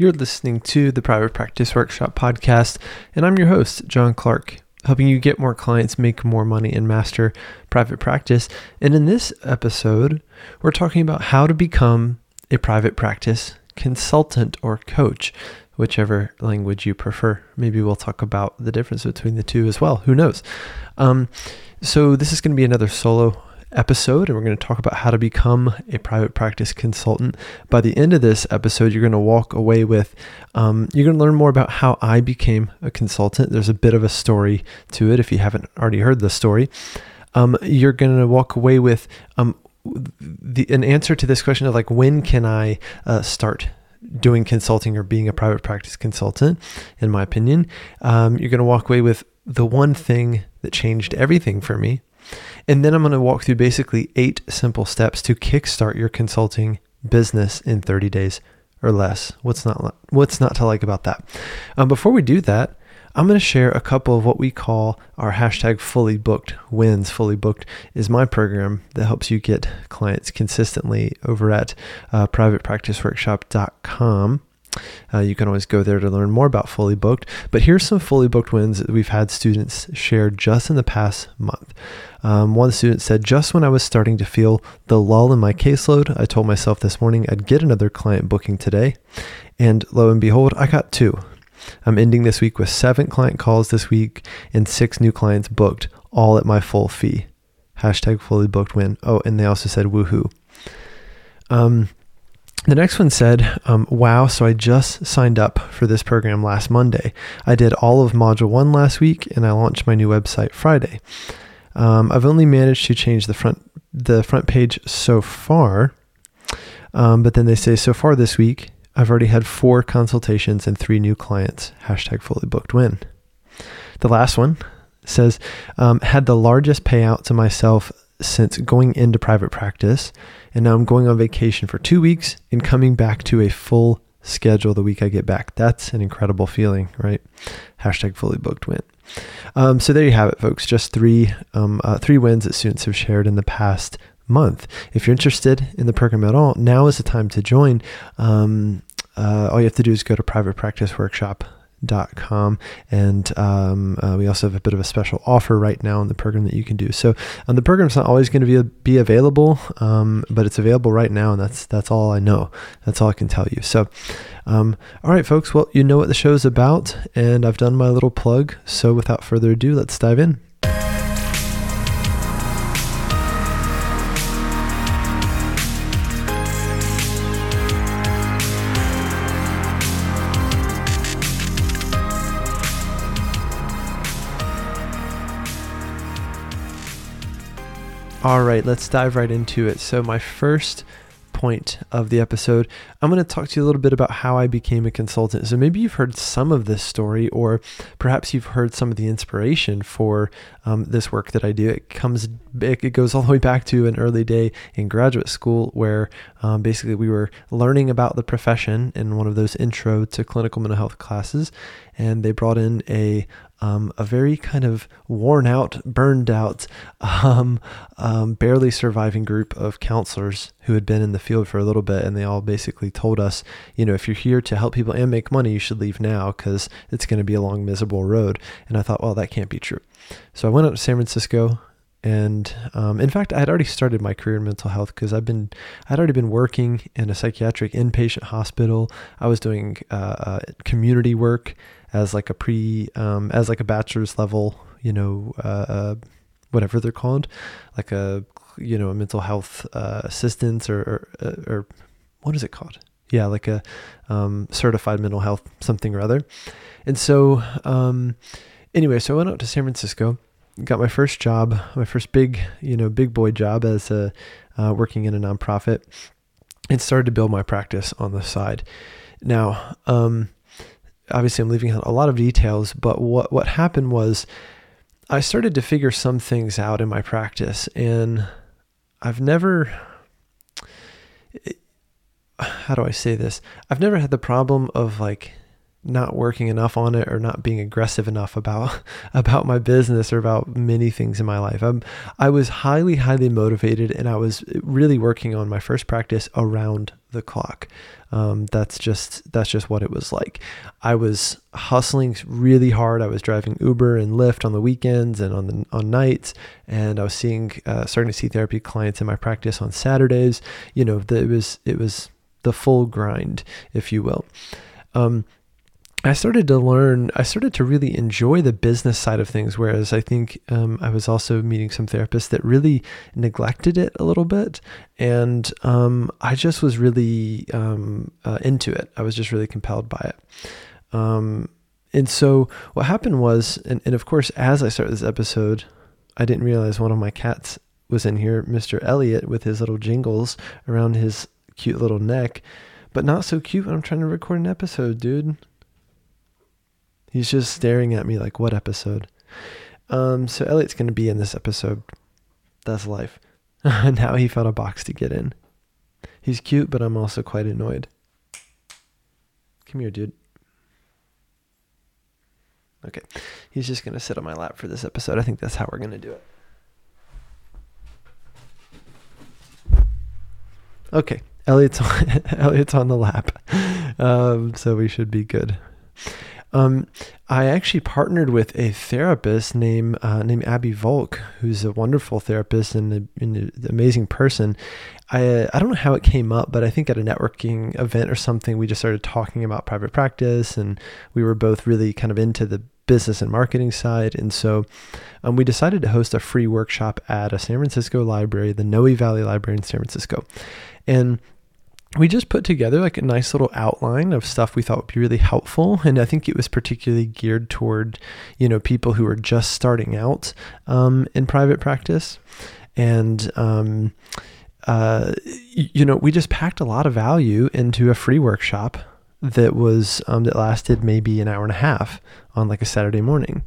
You're listening to the Private Practice Workshop podcast, and I'm your host, John Clark, helping you get more clients, make more money, and master private practice. And in this episode, we're talking about how to become a private practice consultant or coach, whichever language you prefer. Maybe we'll talk about the difference between the two as well. Who knows? So this is going to be another solo episode, and we're going to talk about how to become a private practice consultant. By the end of this episode, you're going to walk away with, you're going to learn more about how I became a consultant. There's a bit of a story to it. If you haven't already heard the story, you're going to walk away with an answer to this question of like, when can I start doing consulting or being a private practice consultant? In my opinion, you're going to walk away with the one thing that changed everything for me. And then I'm going to walk through basically 8 simple steps to kickstart your consulting business in 30 days or less. What's not to like about that? Before we do that, I'm going to share a couple of what we call our hashtag fully booked wins. Fully Booked is my program that helps you get clients consistently over at privatepracticeworkshop.com. You can always go there to learn more about Fully Booked, but here's some Fully Booked wins that we've had students share just in the past month. One student said, just when I was starting to feel the lull in my caseload, I told myself this morning I'd get another client booking today. And lo and behold, I got 2. I'm ending this week with 7 client calls this week and 6 new clients booked, all at my full fee. Hashtag Fully Booked win. Oh, and they also said, woohoo. The next one said, wow, so I just signed up for this program last Monday. I did all of module 1 last week and I launched my new website Friday. I've only managed to change the front page so far. But then they say, so far this week, I've already had 4 consultations and 3 new clients. Hashtag Fully Booked win. The last one says, had the largest payout to myself since going into private practice, and now I'm going on vacation for 2 weeks and coming back to a full schedule the week I get back. That's an incredible feeling, right? Hashtag Fully Booked win. So there you have it, folks. Just 3 wins that students have shared in the past month. If you're interested in the program at all, now is the time to join. All you have to do is go to privatepracticeworkshop.com. And we also have a bit of a special offer right now on the program that you can do. So the program's not always going to be available, but it's available right now. And that's all I know. That's all I can tell you. So, all right, folks, well, you know what the show's about, and I've done my little plug. So without further ado, let's dive in. All right, let's dive right into it. So my first point of the episode, I'm going to talk to you a little bit about how I became a consultant. So maybe you've heard some of this story, or perhaps you've heard some of the inspiration for this work that I do. It goes all the way back to an early day in graduate school where basically we were learning about the profession in one of those intro to clinical mental health classes, and they brought in a very kind of worn out, burned out, barely surviving group of counselors who had been in the field for a little bit. And they all basically told us, you know, if you're here to help people and make money, you should leave now because it's going to be a long, miserable road. And I thought, well, that can't be true. So I went up to San Francisco. And, in fact, I had already started my career in mental health because I'd already been working in a psychiatric inpatient hospital. I was doing, community work as like a bachelor's level, whatever they're called, like a mental health, assistance or what is it called? Yeah. Like a certified mental health, something or other. And so, anyway, I went out to San Francisco. Got my first job, my first big boy job as working in a nonprofit, and started to build my practice on the side. Now, obviously I'm leaving out a lot of details, but what happened was I started to figure some things out in my practice, and I've never had the problem of like not working enough on it or not being aggressive enough about my business or about many things in my life. I was highly, highly motivated, and I was really working on my first practice around the clock. That's just what it was like. I was hustling really hard. I was driving Uber and Lyft on the weekends and on nights. And I was starting to see therapy clients in my practice on Saturdays. You know, it was the full grind, if you will. I started to really enjoy the business side of things, whereas I think I was also meeting some therapists that really neglected it a little bit. And I just was really into it. I was just really compelled by it. And so what happened was, and of course, as I started this episode, I didn't realize one of my cats was in here, Mr. Elliot, with his little jingles around his cute little neck, but not so cute when I'm trying to record an episode, dude. He's just staring at me like, what episode? So Elliot's going to be in this episode. That's life. Now he found a box to get in. He's cute, but I'm also quite annoyed. Come here, dude. Okay. He's just going to sit on my lap for this episode. I think that's how we're going to do it. Okay. Elliot's on the lap. So we should be good. I actually partnered with a therapist named Abby Volk, who's a wonderful therapist and an amazing person. I don't know how it came up, but I think at a networking event or something, we just started talking about private practice, and we were both really kind of into the business and marketing side. And so we decided to host a free workshop at a San Francisco library, the Noe Valley Library in San Francisco. And we just put together like a nice little outline of stuff we thought would be really helpful. And I think it was particularly geared toward, you know, people who are just starting out in private practice. And, you know, we just packed a lot of value into a free workshop that was, that lasted maybe an hour and a half on like a Saturday morning.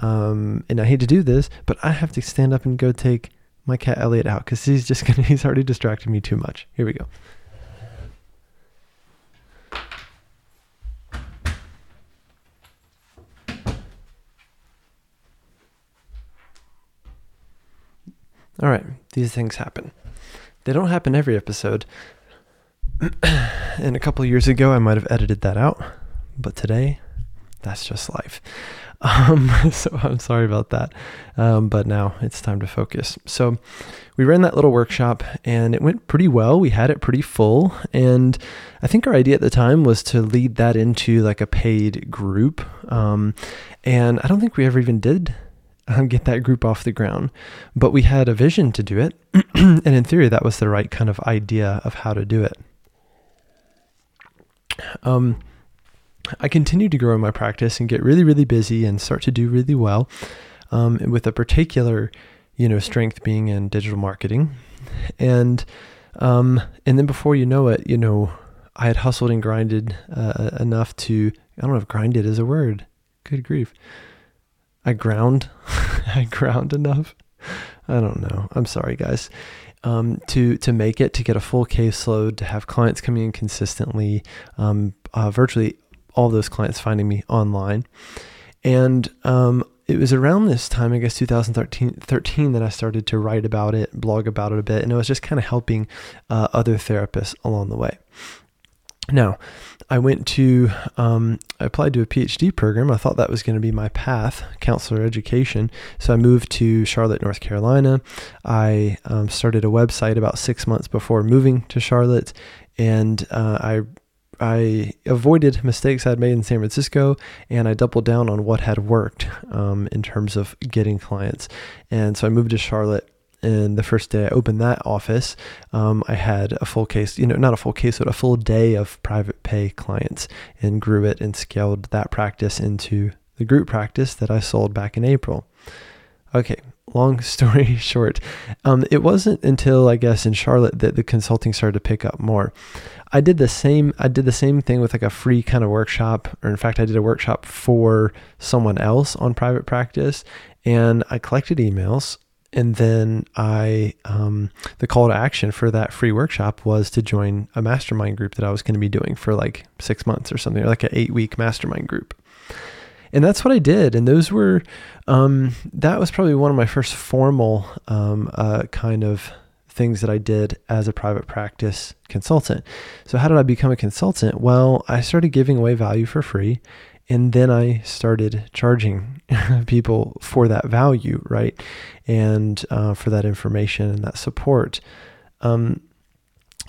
And I hate to do this, but I have to stand up and go take my cat Elliot out because he's already distracted me too much. Here we go. All right, these things happen. They don't happen every episode. And a couple of years ago, I might have edited that out. But today, that's just life. So I'm sorry about that. But now it's time to focus. So we ran that little workshop and it went pretty well. We had it pretty full. And I think our idea at the time was to lead that into like a paid group. And I don't think we ever even did get that group off the ground, but we had a vision to do it. And in theory, that was the right kind of idea of how to do it. I continued to grow in my practice and get really, really busy and start to do really well, with a particular, you know, strength being in digital marketing. And then before you know it, you know, I had hustled and grinded, enough to, I don't know if grinded is a word. Good grief. I ground enough. I don't know. I'm sorry, guys. To make it, to get a full caseload, to have clients coming in consistently, virtually all those clients finding me online. And, it was around this time, I guess, 2013, that I started to write about it, blog about it a bit. And I was just kind of helping, other therapists along the way. Now, I went to, I applied to a PhD program. I thought that was going to be my path, counselor education. So I moved to Charlotte, North Carolina. I started a website about 6 months before moving to Charlotte. And I avoided mistakes I'd made in San Francisco, and I doubled down on what had worked in terms of getting clients. And so I moved to Charlotte. And the first day I opened that office, I had a full case, you know, not a full case, but a full day of private pay clients, and grew it and scaled that practice into the group practice that I sold back in April. Okay. Long story short. It wasn't until, I guess, in Charlotte that the consulting started to pick up more. I did the same thing with like a free kind of workshop, or in fact, I did a workshop for someone else on private practice, and I collected emails. And then I, the call to action for that free workshop was to join a mastermind group that I was going to be doing for like 6 months or something, or like an 8-week mastermind group. And that's what I did. And those were, that was probably one of my first formal, kind of things that I did as a private practice consultant. So how did I become a consultant? Well, I started giving away value for free. And then I started charging people for that value, right? And for that information and that support.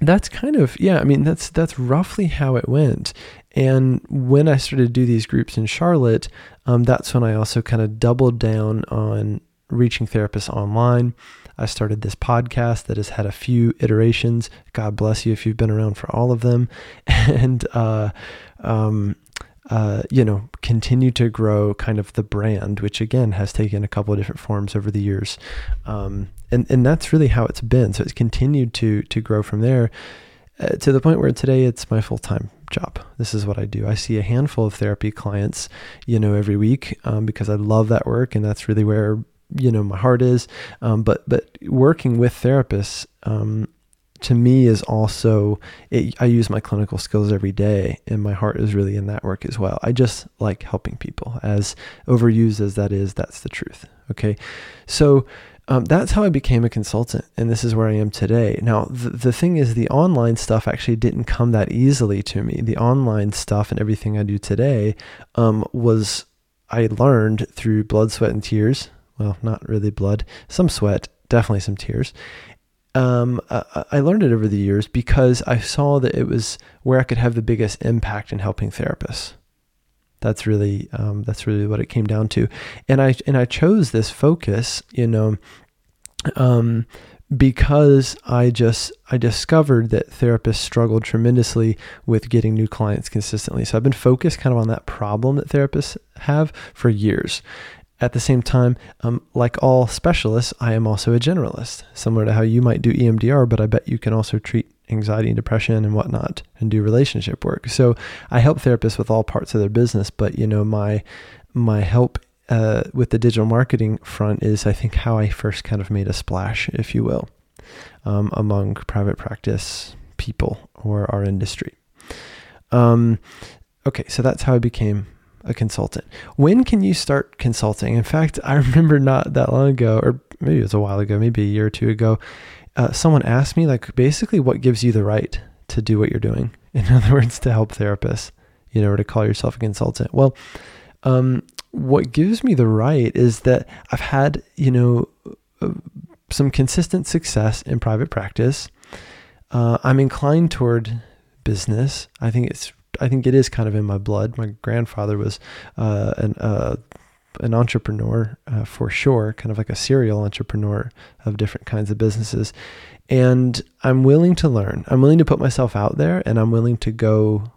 That's kind of, that's roughly how it went. And when I started to do these groups in Charlotte, that's when I also kind of doubled down on reaching therapists online. I started this podcast that has had a few iterations. God bless you if you've been around for all of them. And, continue to grow kind of the brand, which again has taken a couple of different forms over the years. And that's really how it's been. So it's continued to grow from there to the point where today it's my full-time job. This is what I do. I see a handful of therapy clients, every week, because I love that work, and that's really where, my heart is. But working with therapists, to me is also, I use my clinical skills every day, and my heart is really in that work as well. I just like helping people, as overused as that is, that's the truth. Okay. So, that's how I became a consultant, and this is where I am today. Now, the thing is, the online stuff actually didn't come that easily to me. The online stuff and everything I do today, was, I learned through blood, sweat, and tears. Well, not really blood, some sweat, definitely some tears. I learned it over the years because I saw that it was where I could have the biggest impact in helping therapists. That's really what it came down to. And I chose this focus, because I discovered that therapists struggled tremendously with getting new clients consistently. So I've been focused kind of on that problem that therapists have for years. At the same time, like all specialists, I am also a generalist, similar to how you might do EMDR, but I bet you can also treat anxiety and depression and whatnot and do relationship work. So I help therapists with all parts of their business, but my help with the digital marketing front is, I think, how I first kind of made a splash, if you will, among private practice people or our industry. Okay, so that's how I became a consultant. When can you start consulting? In fact, I remember not that long ago, or maybe it was a while ago, maybe a year or two ago, someone asked me, like, basically what gives you the right to do what you're doing? In other words, to help therapists, or to call yourself a consultant. Well, what gives me the right is that I've had, some consistent success in private practice. I'm inclined toward business. I think it is kind of in my blood. My grandfather was an entrepreneur for sure, kind of like a serial entrepreneur of different kinds of businesses. And I'm willing to learn. I'm willing to put myself out there, and I'm willing to go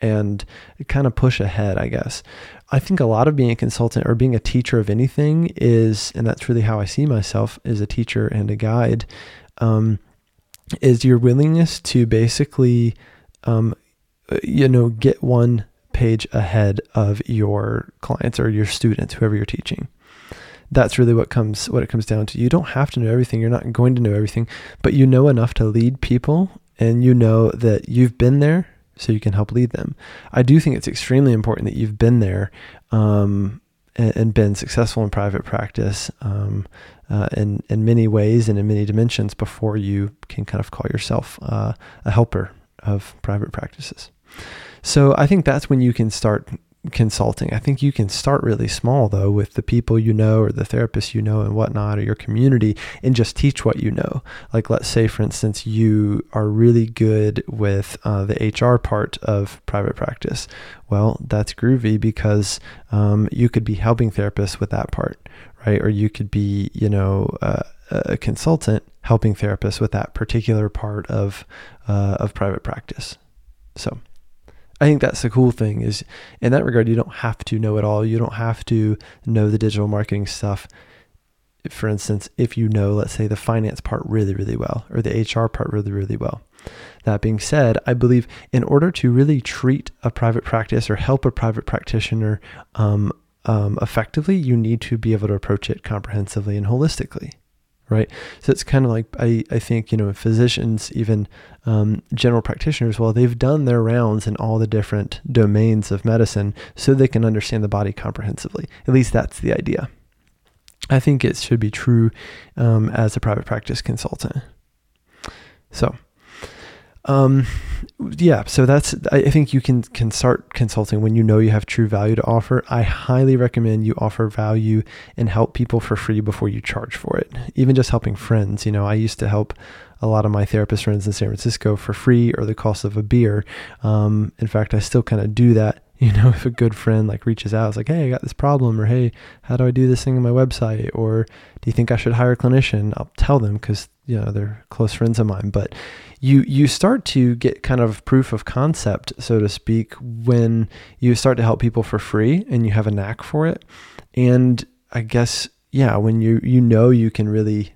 and kind of push ahead, I guess. I think a lot of being a consultant or being a teacher of anything is, and that's really how I see myself as a teacher and a guide, is your willingness to basically get one page ahead of your clients or your students, whoever you're teaching. That's really what it comes down to. You don't have to know everything. You're not going to know everything, but you know enough to lead people, and you know that you've been there, so you can help lead them. I do think it's extremely important that you've been there, and been successful in private practice, in many ways and in many dimensions before you can kind of call yourself, a helper of private practices. So I think that's when you can start consulting. I think you can start really small, though, with the people you know, or the therapists you know and whatnot, or your community, and just teach what you know. Like, let's say, for instance, you are really good with the HR part of private practice. Well, that's groovy, because you could be helping therapists with that part, right? Or you could be, a consultant helping therapists with that particular part of private practice. So I think that's the cool thing, is in that regard, you don't have to know it all. You don't have to know the digital marketing stuff. For instance, if you know, let's say, the finance part really, really well, or the HR part really, really well. That being said, I believe in order to really treat a private practice or help a private practitioner, effectively, you need to be able to approach it comprehensively and holistically. right? So it's kind of like, I think, you know, physicians, even general practitioners, well, they've done their rounds in all the different domains of medicine so they can understand the body comprehensively. At least that's the idea. I think it should be true as a private practice consultant. So, yeah, so that's, I think you can start consulting when you know you have true value to offer. I highly recommend you offer value and help people for free before you charge for it. Even just helping friends, you know, I used to help a lot of my therapist friends in San Francisco for free or the cost of a beer. In fact, I still kind of do that. You know, if a good friend like reaches out, it's like, hey, I got this problem, or hey, how do I do this thing on my website? Or do you think I should hire a clinician? I'll tell them because, you know, they're close friends of mine. But you start to get kind of proof of concept, so to speak, when you start to help people for free and you have a knack for it. And I guess, yeah, when you know you can really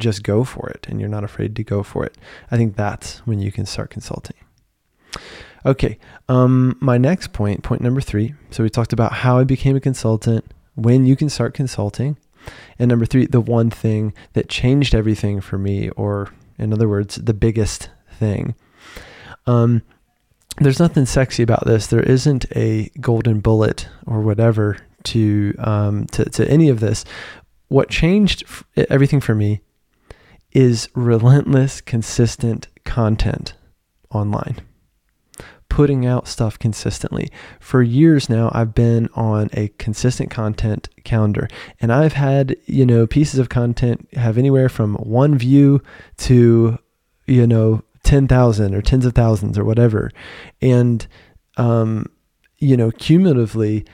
just go for it and you're not afraid to go for it, I think that's when you can start consulting. Okay, my next point number 3. So we talked about how I became a consultant, when you can start consulting, and number 3, the one thing that changed everything for me, or in other words, the biggest thing. There's nothing sexy about this. There isn't a golden bullet or whatever to any of this. What changed everything for me is relentless, consistent content online. Putting out stuff consistently. For years now, I've been on a consistent content calendar, and I've had, you know, pieces of content have anywhere from one view to, you know, 10,000 or tens of thousands or whatever. And, you know, cumulatively,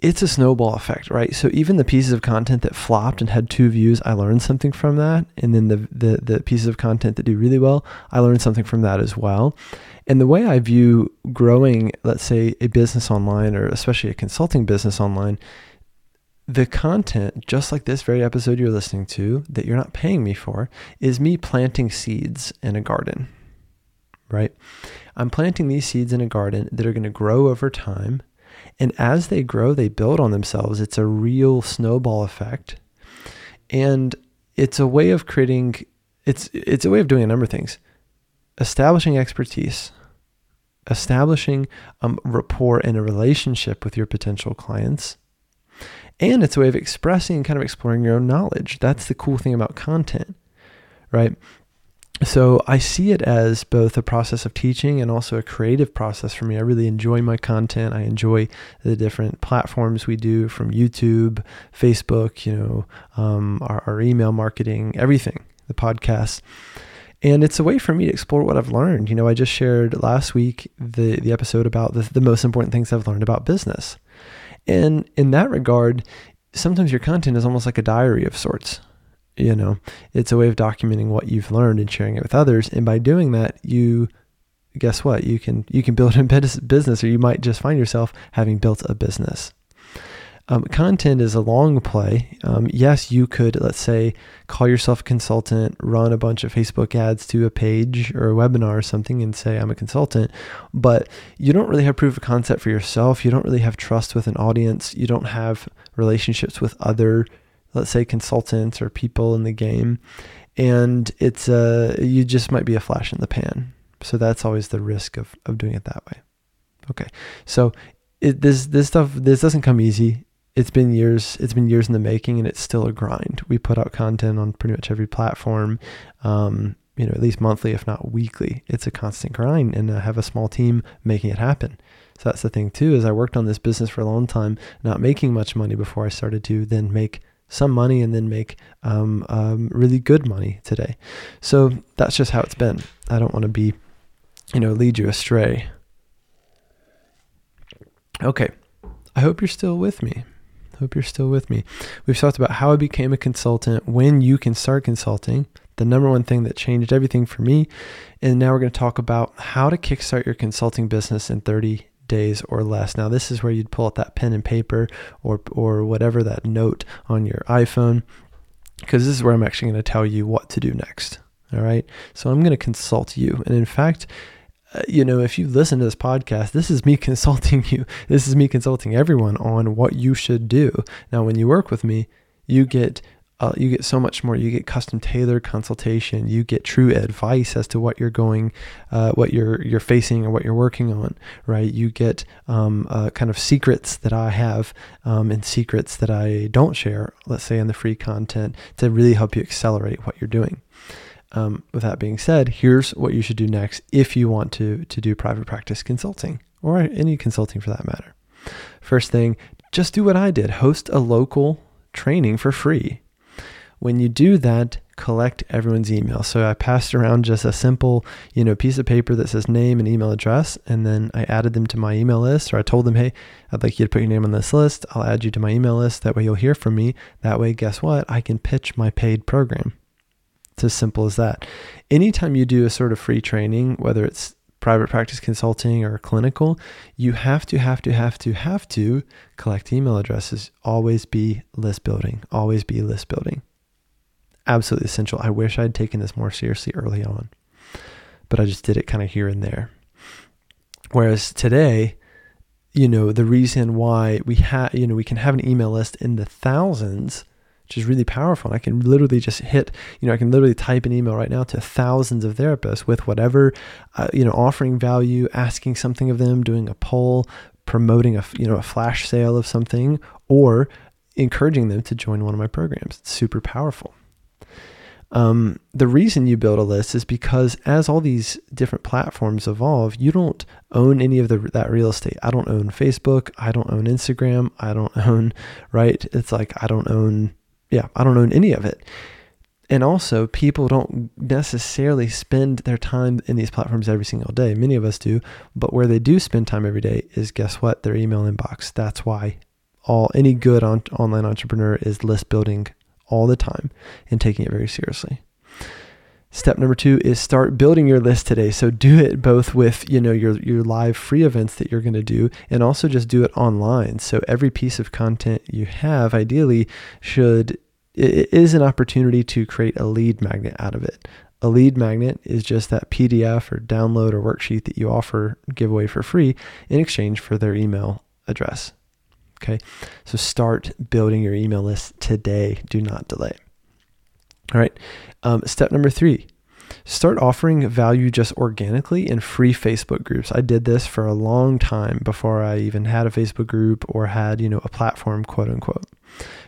it's a snowball effect, right? So even the pieces of content that flopped and had 2 views, I learned something from that. And then the pieces of content that do really well, I learned something from that as well. And the way I view growing, let's say, a business online, or especially a consulting business online, the content, just like this very episode you're listening to, that you're not paying me for, is me planting seeds in a garden, right? I'm planting these seeds in a garden that are going to grow over time. And as they grow, they build on themselves. It's a real snowball effect. And it's a way of creating, it's a way of doing a number of things. Establishing expertise, establishing rapport and a relationship with your potential clients. And it's a way of expressing and kind of exploring your own knowledge. That's the cool thing about content, right? So I see it as both a process of teaching and also a creative process for me. I really enjoy my content. I enjoy the different platforms we do, from YouTube, Facebook, you know, our email marketing, everything, the podcast. And it's a way for me to explore what I've learned. You know, I just shared last week the episode about the most important things I've learned about business. And in that regard, sometimes your content is almost like a diary of sorts. You know, it's a way of documenting what you've learned and sharing it with others. And by doing that, you, guess what? You can build a business, or you might just find yourself having built a business. Content is a long play. Yes, you could, let's say, call yourself a consultant, run a bunch of Facebook ads to a page or a webinar or something and say, I'm a consultant, but you don't really have proof of concept for yourself. You don't really have trust with an audience. You don't have relationships with other, let's say, consultants or people in the game. And it's you just might be a flash in the pan. So that's always the risk of doing it that way. Okay. So this doesn't come easy. It's been years in the making, and it's still a grind. We put out content on pretty much every platform, you know, at least monthly, if not weekly. It's a constant grind, and I have a small team making it happen. So that's the thing too, is I worked on this business for a long time, not making much money before I started to then make some money, and then make really good money today. So that's just how it's been. I don't want to be, you know, lead you astray. Okay. I hope you're still with me. We've talked about how I became a consultant, when you can start consulting, the number one thing that changed everything for me. And now we're going to talk about how to kickstart your consulting business in 30 days or less. Now, this is where you'd pull out that pen and paper or whatever, that note on your iPhone, because this is where I'm actually going to tell you what to do next. All right. So I'm going to consult you. And in fact, you know, if you listen to this podcast, this is me consulting you. This is me consulting everyone on what you should do. Now, when you work with me, you get you get so much more. You get custom tailored consultation. You get true advice as to what you're going, what you're facing or what you're working on, right? You get kind of secrets that I have and secrets that I don't share, let's say in the free content, to really help you accelerate what you're doing. With that being said, here's what you should do next if you want to do private practice consulting or any consulting for that matter. First thing, just do what I did. Host a local training for free. When you do that, collect everyone's email. So I passed around just a simple, piece of paper that says name and email address, and then I added them to my email list, or I told them, hey, I'd like you to put your name on this list. I'll add you to my email list. That way you'll hear from me. That way, guess what? I can pitch my paid program. It's as simple as that. Anytime you do a sort of free training, whether it's private practice consulting or clinical, you have to collect email addresses. Always be list building. Always be list building. Absolutely essential. I wish I'd taken this more seriously early on, but I just did it kind of here and there. Whereas today, the reason why we have, we can have an email list in the thousands, which is really powerful. And I can literally just hit, I can literally type an email right now to thousands of therapists with whatever, offering value, asking something of them, doing a poll, promoting a flash sale of something, or encouraging them to join one of my programs. It's super powerful. The reason you build a list is because as all these different platforms evolve, you don't own any of that real estate. I don't own Facebook. I don't own Instagram. I don't own, right? It's like, I don't own any of it. And also people don't necessarily spend their time in these platforms every single day. Many of us do, but where they do spend time every day is, guess what? Their email inbox. That's why any good online entrepreneur is list building all the time and taking it very seriously. Step number 2 is start building your list today. So do it both with, your live free events that you're going to do, and also just do it online. So every piece of content you have ideally is an opportunity to create a lead magnet out of it. A lead magnet is just that PDF or download or worksheet that you offer giveaway for free in exchange for their email address. Okay, so start building your email list today. Do not delay. All right. Step number 3, start offering value just organically in free Facebook groups. I did this for a long time before I even had a Facebook group or had, a platform, quote unquote.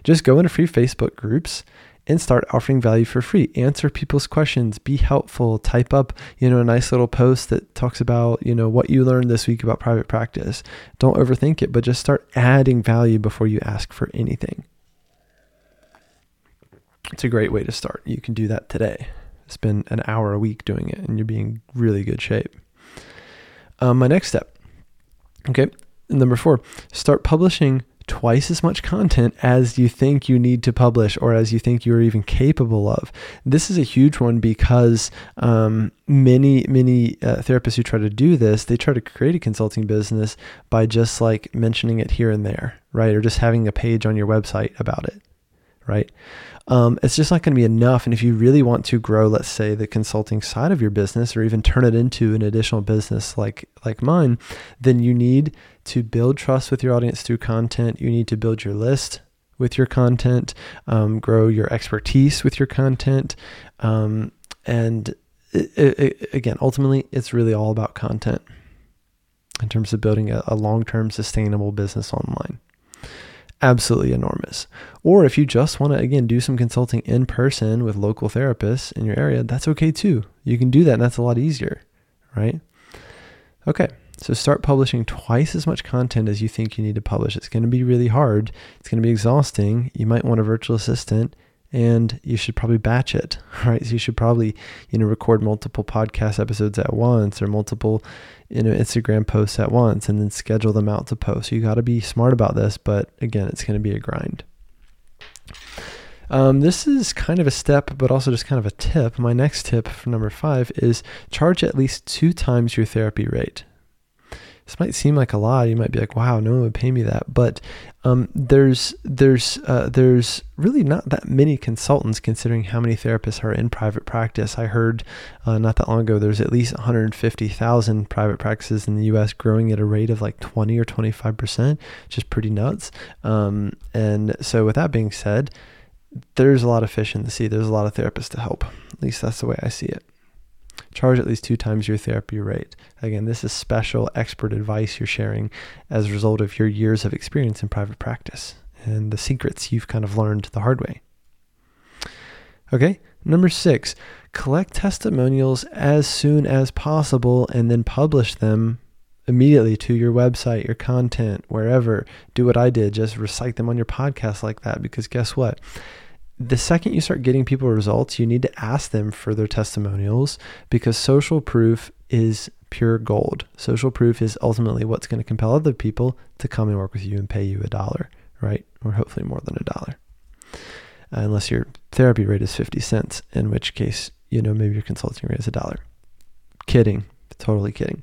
Just go into free Facebook groups and start offering value for free. Answer people's questions, be helpful, type up, a nice little post that talks about, what you learned this week about private practice. Don't overthink it, but just start adding value before you ask for anything. It's a great way to start. You can do that today. Spend an hour a week doing it and you'll be in really good shape. My next step. Okay. Number 4, start publishing twice as much content as you think you need to publish or as you think you're even capable of. This is a huge one because many therapists who try to do this, they try to create a consulting business by just like mentioning it here and there, right? Or just having a page on your website about it, right? It's just not going to be enough. And if you really want to grow, let's say, the consulting side of your business or even turn it into an additional business like mine, then you need to build trust with your audience through content. You need to build your list with your content, grow your expertise with your content. And again, ultimately, it's really all about content in terms of building a long-term sustainable business online. Absolutely enormous. Or if you just want to, again, do some consulting in person with local therapists in your area, that's okay too. You can do that. And that's a lot easier, right? Okay. So start publishing twice as much content as you think you need to publish. It's going to be really hard. It's going to be exhausting. You might want a virtual assistant and you should probably batch it, right? So you should probably, record multiple podcast episodes at once or multiple, Instagram posts at once and then schedule them out to post. You got to be smart about this, but again, it's going to be a grind. This is kind of a step, but also just kind of a tip. My next tip for number 5 is charge at least 2 times your therapy rate. This might seem like a lot. You might be like, wow, no one would pay me that. But there's really not that many consultants considering how many therapists are in private practice. I heard not that long ago, there's at least 150,000 private practices in the US growing at a rate of like 20 or 25%, which is pretty nuts. And so with that being said, there's a lot of fish in the sea. There's a lot of therapists to help. At least that's the way I see it. Charge at least 2 times your therapy rate. Again, this is special expert advice you're sharing as a result of your years of experience in private practice and the secrets you've kind of learned the hard way. Okay, number 6, collect testimonials as soon as possible and then publish them immediately to your website, your content, wherever. Do what I did, just recite them on your podcast like that, because guess what? The second you start getting people results, you need to ask them for their testimonials, because social proof is pure gold. Social proof is ultimately what's going to compel other people to come and work with you and pay you $1, right? Or hopefully more than $1. Unless your therapy rate is 50 cents, in which case, you know, maybe your consulting rate is $1. Kidding. Totally kidding.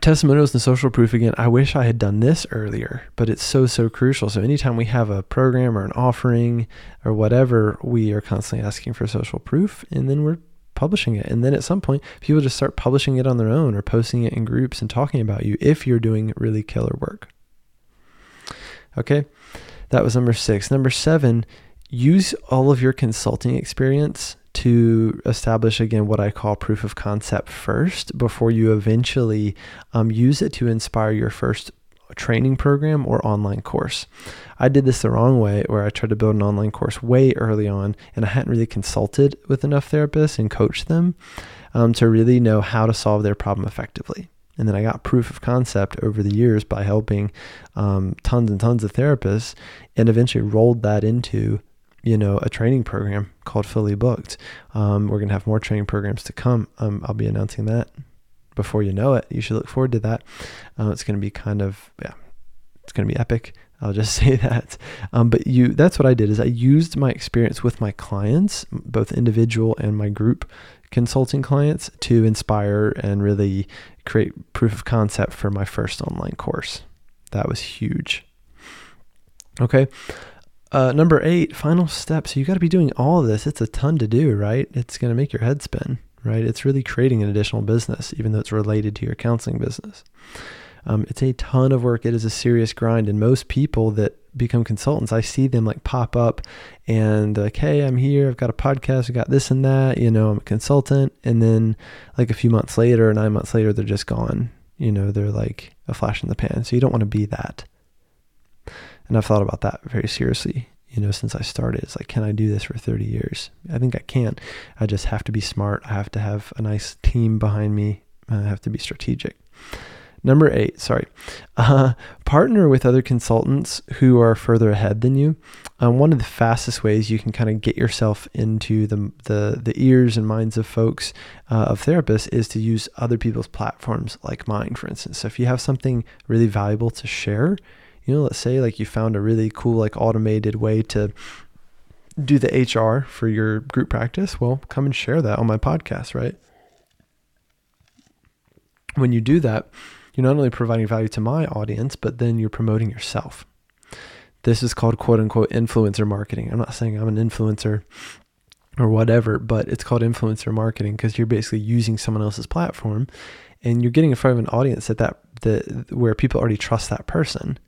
Testimonials and social proof, again, I wish I had done this earlier, but it's so crucial. So anytime we have a program or an offering or whatever, we are constantly asking for social proof, and then we're publishing it. And then at some point, people just start publishing it on their own or posting it in groups and talking about you if you're doing really killer work. Okay, that was number 6. Number 7, use all of your consulting experience to establish, again, what I call proof of concept first, before you eventually use it to inspire your first training program or online course. I did this the wrong way, where I tried to build an online course way early on, and I hadn't really consulted with enough therapists and coached them to really know how to solve their problem effectively. And then I got proof of concept over the years by helping tons and tons of therapists, and eventually rolled that into, you know, a training program called Fully Booked. We're going to have more training programs to come. I'll be announcing that before you know it. You should look forward to that. It's going to be it's going to be epic. I'll just say that. But that's what I did, is I used my experience with my clients, both individual and my group consulting clients, to inspire and really create proof of concept for my first online course. That was huge. Okay. Number 8, final step. So you got to be doing all of this. It's a ton to do, right? It's going to make your head spin, right? It's really creating an additional business, even though it's related to your counseling business. It's a ton of work. It is a serious grind. And most people that become consultants, I see them like pop up and like, hey, I'm here. I've got a podcast. I got this and that, you know, I'm a consultant. And then like a few months later, 9 months later, they're just gone. You know, they're like a flash in the pan. So you don't want to be that. And I've thought about that very seriously, you know, since I started. It's like, can I do this for 30 years? I think I can. I just have to be smart. I have to have a nice team behind me. I have to be strategic. Number 8, partner with other consultants who are further ahead than you. One of the fastest ways you can kind of get yourself into the ears and minds of folks, of therapists, is to use other people's platforms like mine, for instance. So if you have something really valuable to share, you know, let's say like you found a really cool, like automated way to do the HR for your group practice. Well, come and share that on my podcast, right? When you do that, you're not only providing value to my audience, but then you're promoting yourself. This is called quote unquote influencer marketing. I'm not saying I'm an influencer or whatever, but it's called influencer marketing because you're basically using someone else's platform and you're getting in front of an audience that where people already trust that person.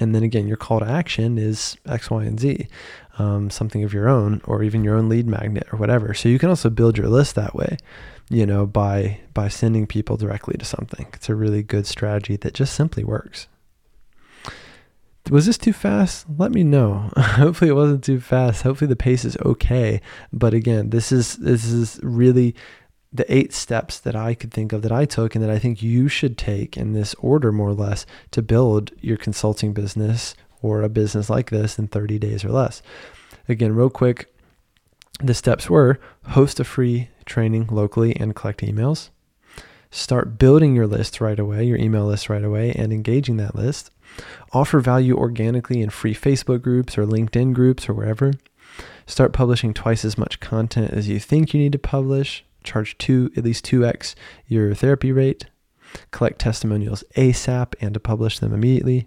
And then again, your call to action is X, Y, and Z, something of your own, or even your own lead magnet or whatever. So you can also build your list that way, you know, by sending people directly to something. It's a really good strategy that just simply works. Was this too fast? Let me know. Hopefully it wasn't too fast. Hopefully the pace is okay. But again, this is really the 8 steps that I could think of that I took and that I think you should take in this order, more or less, to build your consulting business or a business like this in 30 days or less. Again, real quick, the steps were: host a free training locally and collect emails. Start building your list right away, your email list right away, and engaging that list. Offer value organically in free Facebook groups or LinkedIn groups or wherever. Start publishing twice as much content as you think you need to publish. Charge at least 2x your therapy rate. Collect testimonials ASAP and to publish them immediately.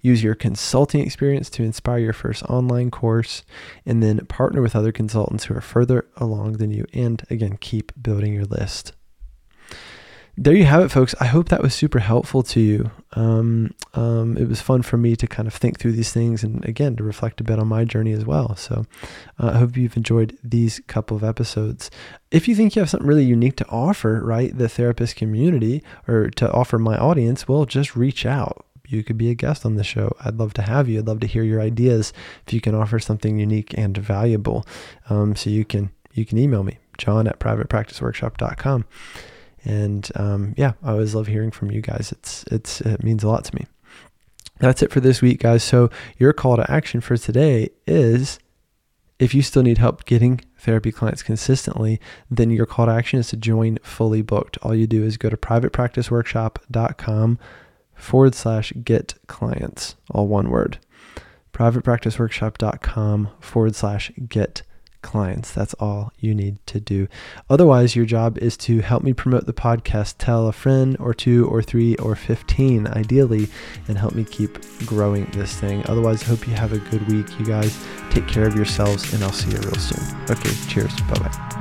Use your consulting experience to inspire your first online course, and then partner with other consultants who are further along than you. And again, keep building your list. there you have it, folks. I hope that was super helpful to you. It was fun for me to kind of think through these things and, again, to reflect a bit on my journey as well. So I hope you've enjoyed these couple of episodes. If you think you have something really unique to offer, right, the therapist community, or to offer my audience, well, just reach out. You could be a guest on the show. I'd love to have you. I'd love to hear your ideas if you can offer something unique and valuable. So you can email me, john@privatepracticeworkshop.com. And I always love hearing from you guys. It means a lot to me. That's it for this week, guys. So your call to action for today is, if you still need help getting therapy clients consistently, then your call to action is to join Fully Booked. All you do is go to privatepracticeworkshop.com/get clients, all one word, privatepracticeworkshop.com/get clients. That's all you need to do. Otherwise, your job is to help me promote the podcast. Tell a friend or two or three or 15, ideally, and help me keep growing this thing. Otherwise, I hope you have a good week. You guys take care of yourselves, and I'll see you real soon. Okay, cheers. Bye-bye.